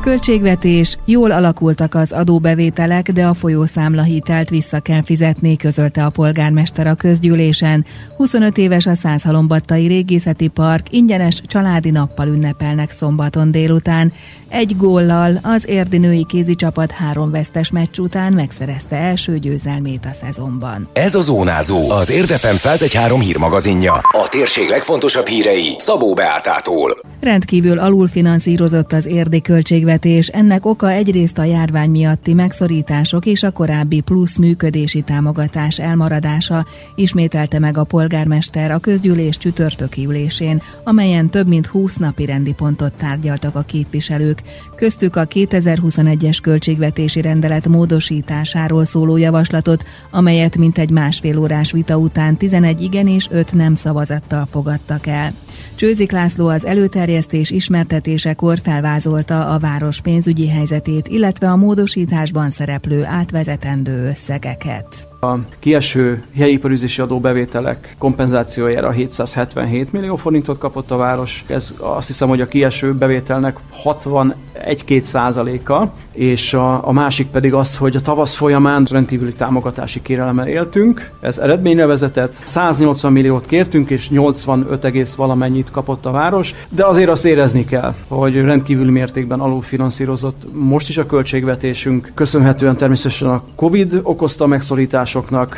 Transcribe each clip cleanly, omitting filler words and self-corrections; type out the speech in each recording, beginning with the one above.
Költségvetés. Jól alakultak az adóbevételek, de a folyószámlahitelt vissza kell fizetni, közölte a polgármester a közgyűlésen. 25 éves a Százhalombattai régészeti park, ingyenes családi nappal ünnepelnek szombaton délután. 1 góllal az érdi női kézi csapat 3 vesztes meccs után megszerezte első győzelmét a szezonban. Ez a Zónázó, az Érd FM 101.3 hírmagazinja. A térség legfontosabb hírei Szabó Beátától. Rendkívül alulfinanszírozott az érdi költségvetés. Ennek oka egyrészt a járvány miatti megszorítások és a korábbi plusz működési támogatás elmaradása, ismételte meg a polgármester a közgyűlés csütörtöki ülésén, amelyen több mint 20 napi rendi pontot tárgyaltak a képviselők. Köztük a 2021-es költségvetési rendelet módosításáról szóló javaslatot, amelyet mintegy 1,5 órás vita után 11 igen és 5 nem szavazattal fogadtak el. Csőzik László az előterjesztés ismertetésekor felvázolta a város pénzügyi helyzetét, illetve a módosításban szereplő átvezetendő összegeket. A kieső helyiparűzési adóbevételek kompenzációjára 777 millió forintot kapott a város. Ez azt hiszem, hogy a kieső bevételnek 61-2%-a, és a másik pedig az, hogy a tavasz folyamán rendkívüli támogatási kérelemmel éltünk. Ez eredményre vezetett. 180 milliót kértünk, és 85, valamennyit kapott a város, de azért azt érezni kell, hogy rendkívüli mértékben alulfinanszírozott most is a költségvetésünk. Köszönhetően természetesen a Covid okozta megszorítás,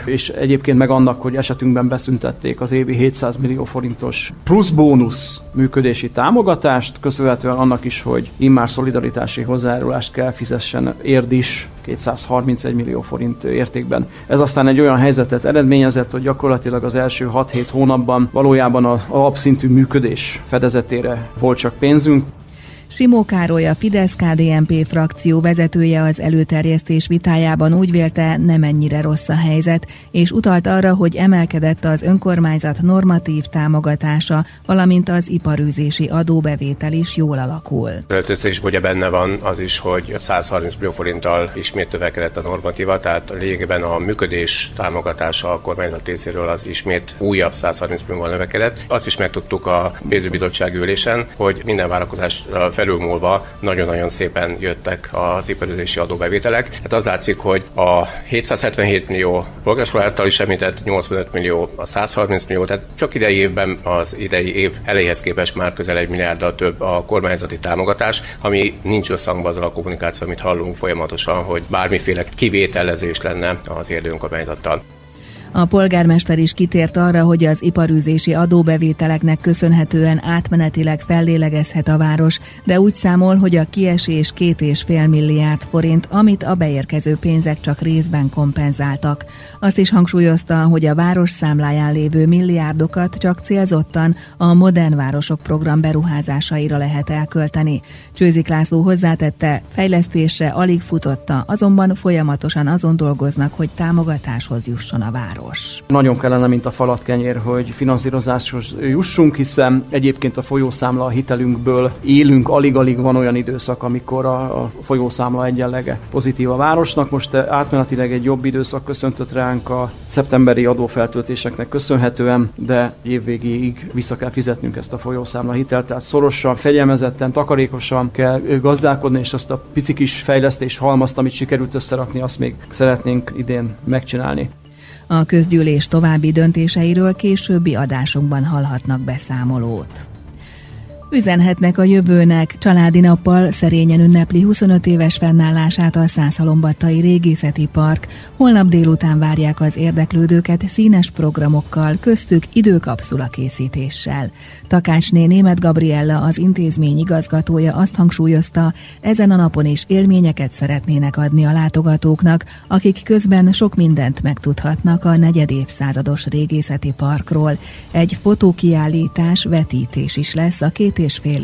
és egyébként meg annak, hogy esetünkben beszüntették az évi 700 millió forintos plusz bónusz működési támogatást, köszönhetően annak is, hogy immár szolidaritási hozzájárulást kell fizessen Érd is 231 millió forint értékben. Ez aztán egy olyan helyzetet eredményezett, hogy gyakorlatilag az első 6-7 hónapban valójában az alapszintű működés fedezetére volt csak pénzünk. Simó Károly, a Fidesz-KDNP frakció vezetője az előterjesztés vitájában úgy vélte, nem ennyire rossz a helyzet, és utalt arra, hogy emelkedett az önkormányzat normatív támogatása, valamint az iparűzési adóbevétel is jól alakul. Először is ugye benne van az is, hogy 130 millió forinttal ismét növekedett a normatíva, tehát lényegében a működés támogatása a kormányzat részéről az ismét újabb 130 millióval növekedett. Azt is megtudtuk a pénzügybizottság ülésen, hogy minden várakozást felülmúlva nagyon-nagyon szépen jöttek az iparüzési adóbevételek. Hát az látszik, hogy a 777 millió polgárskolálattal is említett 85 millió, a 130 millió, tehát csak idei évben az idei év elejéhez képest már közel 1 milliárddal több a kormányzati támogatás, ami nincs összhangban azzal a kommunikáció, amit hallunk folyamatosan, hogy bármiféle kivételezés lenne az érdi önkormányzattal. A polgármester is kitért arra, hogy az iparűzési adóbevételeknek köszönhetően átmenetileg fellélegezhet a város, de úgy számol, hogy a kiesés 2,5 milliárd forint, amit a beérkező pénzek csak részben kompenzáltak. Azt is hangsúlyozta, hogy a város számláján lévő milliárdokat csak célzottan a Modern Városok program beruházásaira lehet elkölteni. Csőzik László hozzátette, fejlesztésre alig futotta, azonban folyamatosan azon dolgoznak, hogy támogatáshoz jusson a város. Nagyon kellene, mint a falatkenyér, hogy finanszírozáshoz jussunk, hiszen egyébként a folyószámla a hitelünkből élünk, alig-alig van olyan időszak, amikor a folyószámla egyenlege pozitív a városnak. Most átmenetileg egy jobb időszak köszöntött ránk a szeptemberi adófeltöltéseknek köszönhetően, de évvégéig vissza kell fizetnünk ezt a folyószámla hitelt, tehát szorosan, fegyelmezetten, takarékosan kell gazdálkodni, és azt a pici kis fejlesztés halmazt, amit sikerült összerakni, azt még szeretnénk idén megcsinálni. A közgyűlés további döntéseiről későbbi adásunkban hallhatnak beszámolót. Üzenhetnek a jövőnek. Családi nappal szerényen ünnepli 25 éves fennállását a Százhalombattai régészeti park. Holnap délután várják az érdeklődőket színes programokkal, köztük időkapszula készítéssel. Takácsné Németh Gabriella, az intézmény igazgatója azt hangsúlyozta, ezen a napon is élményeket szeretnének adni a látogatóknak, akik közben sok mindent megtudhatnak a negyedévszázados régészeti parkról. Egy fotókiállítás, vetítés is lesz a 2,5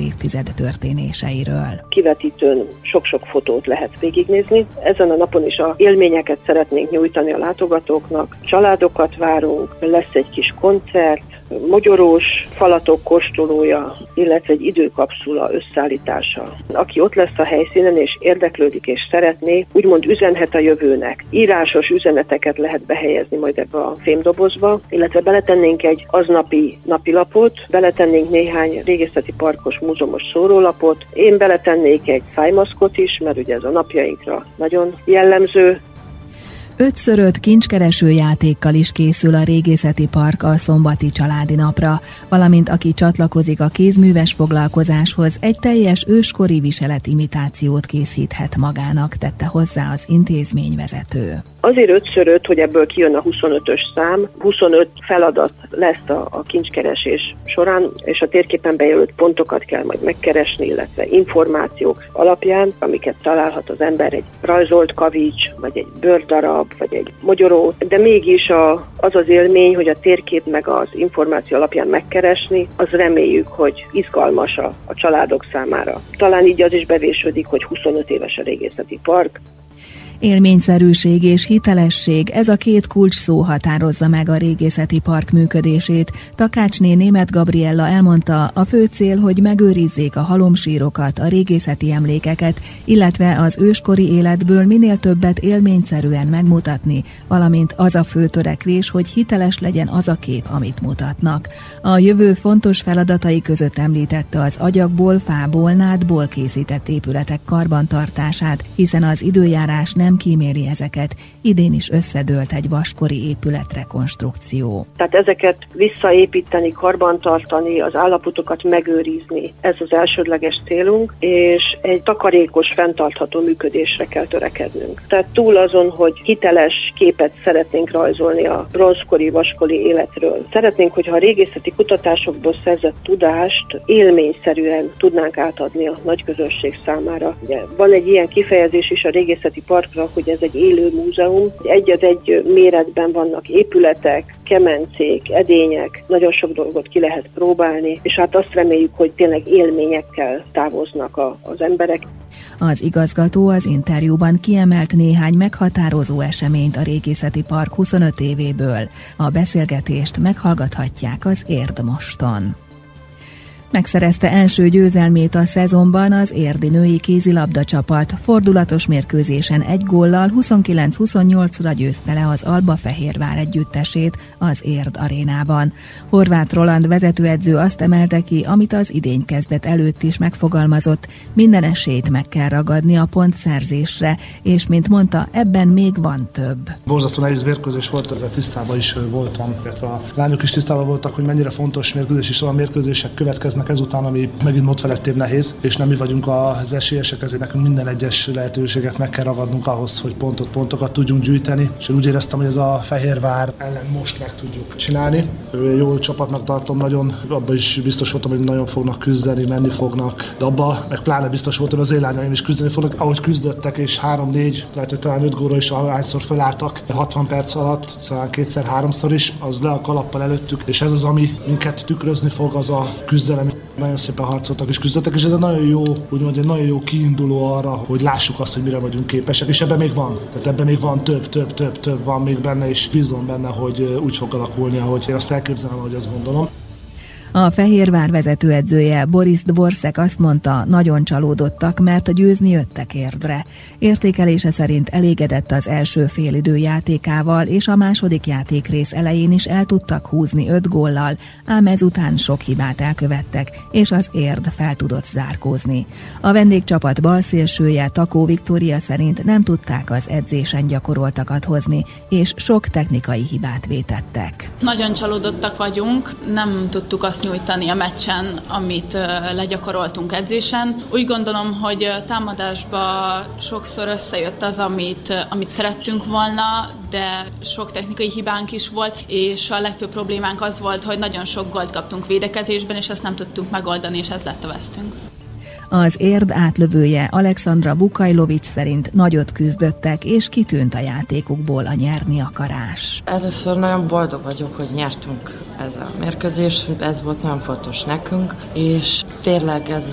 évtized történéseiről. Kivetítőn sok-sok fotót lehet végignézni. Ezen a napon is a élményeket szeretnénk nyújtani a látogatóknak. Családokat várunk, lesz egy kis koncert, mogyorós falatok kóstolója, illetve egy időkapszula összeállítása. Aki ott lesz a helyszínen és érdeklődik és szeretné, úgymond üzenhet a jövőnek. Írásos üzeneteket lehet behelyezni majd ebbe a fémdobozba, illetve beletennénk egy aznapi napilapot, beletennénk néhány régészeti parkos múzeumos szórólapot, én beletennék egy szájmaszkot is, mert ugye ez a napjainkra nagyon jellemző. 5x5 kincskereső játékkal is készül a régészeti park a szombati családi napra, valamint aki csatlakozik a kézműves foglalkozáshoz, egy teljes őskori viseletimitációt készíthet magának, tette hozzá az intézményvezető. Azért 5x5, hogy ebből kijön a 25-ös szám, 25 feladat lesz a kincskeresés során, és a térképen bejelölt pontokat kell majd megkeresni, illetve információk alapján, amiket találhat az ember, egy rajzolt kavics, vagy egy bőrdarab, vagy egy mogyoró, de mégis az az élmény, hogy a térkép meg az információ alapján megkeresni, az reméljük, hogy izgalmas a családok számára. Talán így az is bevésődik, hogy 25 éves a régészeti park. Élményszerűség és hitelesség, ez a két kulcs szó határozza meg a régészeti park működését. Takácsné Németh Gabriella elmondta, a fő cél, hogy megőrizzék a halomsírokat, a régészeti emlékeket, illetve az őskori életből minél többet élményszerűen megmutatni, valamint az a fő törekvés, hogy hiteles legyen az a kép, amit mutatnak. A jövő fontos feladatai között említette az agyagból, fából, nádból készített épületek karbantartását, hiszen az időjárás nem kíméri ezeket, idén is összedőlt egy vaskori épületrekonstrukció. Tehát ezeket visszaépíteni, karbantartani, az állapotokat megőrizni, ez az elsődleges célunk, és egy takarékos, fenntartható működésre kell törekednünk. Tehát túl azon, hogy hiteles képet szeretnénk rajzolni a bronzkori, vaskori életről. Szeretnénk, hogyha a régészeti kutatásokból szerzett tudást élményszerűen tudnánk átadni a nagy közönség számára. Ugye, van egy ilyen kifejezés is a régészeti parkra, hogy ez egy élő múzeum. Egy az egy méretben vannak épületek, kemencék, edények, nagyon sok dolgot ki lehet próbálni, és hát azt reméljük, hogy tényleg élményekkel távoznak az emberek. Az igazgató az interjúban kiemelt néhány meghatározó eseményt a régészeti park 25 évéből. A beszélgetést meghallgathatják az Érd Moston. Megszerezte első győzelmét a szezonban az érdi női kézilabda csapat. Fordulatos mérkőzésen 1 góllal 29-28-ra győzte le az Alba Fehérvár együttesét az Érd Arénában. Horváth Roland vezetőedző azt emelte ki, amit az idény kezdet előtt is megfogalmazott: minden esélyt meg kell ragadni a pontszerzésre, és mint mondta, ebben még van több. Borzasztó nehéz mérkőzés volt, ezzel tisztában is voltam, illetve a lányok is tisztában voltak, hogy mennyire fontos mérkőzés, és olyan mérkőzések következnek ezután, ami megint módfelettébb nehéz, és nem mi vagyunk az esélyesek, ezért nekünk minden egyes lehetőséget meg kell ragadnunk ahhoz, hogy pontokat tudjunk gyűjteni, és úgy éreztem, hogy ez a Fehérvár ellen most meg tudjuk csinálni. Jó csapatnak tartom nagyon, abban is biztos voltam, hogy nagyon fognak küzdeni, menni fognak, de abban meg pláne biztos voltam, hogy az én lányaim is küzdeni fognak, ahogy küzdöttek, és 3-4, lehet, hogy talán 5 gólra is ahányszor felálltak, 60 perc alatt, talán 2-3-szor is, az le a kalappal előttük, és ez az, ami minket tükrözni fog, az a küzdelem. Nagyon szépen harcoltak és küzdöttek, és ez egy nagyon jó, úgymond egy nagyon jó kiinduló arra, hogy lássuk azt, hogy mire vagyunk képesek, és ebben még van. Tehát ebben még van több van még benne, és bízom benne, hogy úgy fog alakulni, ahogy én azt elképzelem, ahogy azt gondolom. A Fehérvár vezetőedzője, Boris Dvorszek azt mondta, nagyon csalódottak, mert győzni jöttek Érdre. Értékelése szerint elégedett az első félidő játékával, és a második játékrész elején is el tudtak húzni 5 góllal, ám ezután sok hibát elkövettek, és az Érd fel tudott zárkózni. A vendégcsapat balszélsője, Takó Viktória szerint nem tudták az edzésen gyakoroltakat hozni, és sok technikai hibát vétettek. Nagyon csalódottak vagyunk, nem tudtuk azt nyújtani a meccsen, amit legyakoroltunk edzésen. Úgy gondolom, hogy támadásban sokszor összejött az, amit szerettünk volna, de sok technikai hibánk is volt, és a legfőbb problémánk az volt, hogy nagyon sok gólt kaptunk védekezésben, és ezt nem tudtunk megoldani, és ez lett a vesztünk. Az Érd átlövője, Alexandra Bukajlovics szerint nagyot küzdöttek, és kitűnt a játékukból a nyerni akarás. Először nagyon boldog vagyok, hogy nyertünk ez a mérkőzés, ez volt nagyon fontos nekünk, és tényleg ez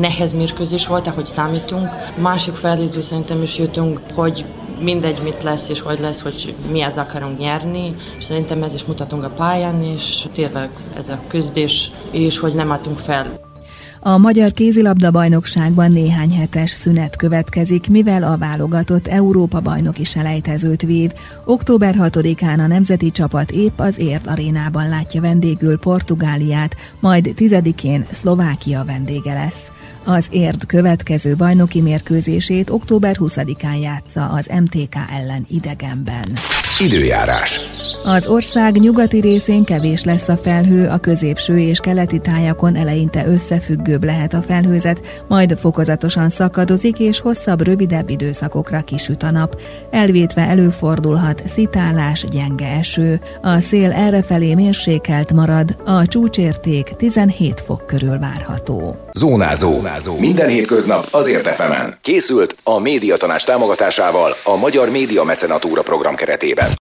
nehéz mérkőzés volt, ahogy számítunk. Másik felidő szerintem is jöttünk, hogy mindegy, mit lesz és hogy lesz, hogy mi az akarunk nyerni, és szerintem ez is mutatunk a pályán, és tényleg ez a küzdés, és hogy nem adtunk fel. A Magyar Kézilabda bajnokságban néhány hetes szünet következik, mivel a válogatott Európa bajnoki selejtezőt vív. Október 6-án a nemzeti csapat épp az Érd Arénában látja vendégül Portugáliát, majd 10-én Szlovákia vendége lesz. Az Érd következő bajnoki mérkőzését október 20-án játsza az MTK ellen idegenben. Időjárás. Az ország nyugati részén kevés lesz a felhő, a középső és keleti tájakon eleinte összefüggőbb lehet a felhőzet, majd fokozatosan szakadozik és hosszabb, rövidebb időszakokra kisüt a nap. Elvétve előfordulhat szitálás, gyenge eső. A szél errefelé mérsékelt marad, a csúcsérték 17 fok körül várható. Zónázó. Minden hétköznap az Érd FM-en. Készült a Médiatanács támogatásával a Magyar Média Mecenatúra program keretében.